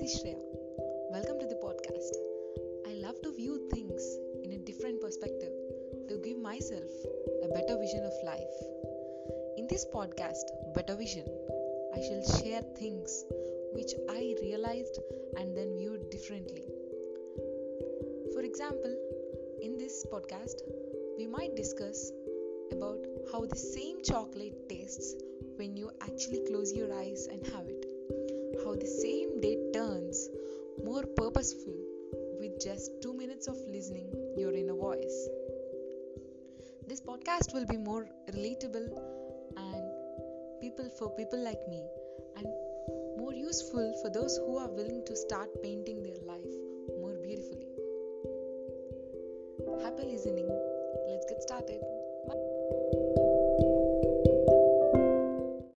This is Shreya. Welcome to the podcast. I love to view things in a different perspective to give myself a better vision of life. In this podcast, Better Vision, I shall share things which I realized and then viewed differently. For example, in this podcast, we might discuss about how the same chocolate tastes when you actually close your eyes and have it. How the same day turns more purposeful with just 2 minutes of listening your inner voice. This podcast will be more relatable and for people like me, and more useful for those who are willing to start painting their life more beautifully. Happy listening. Let's get started.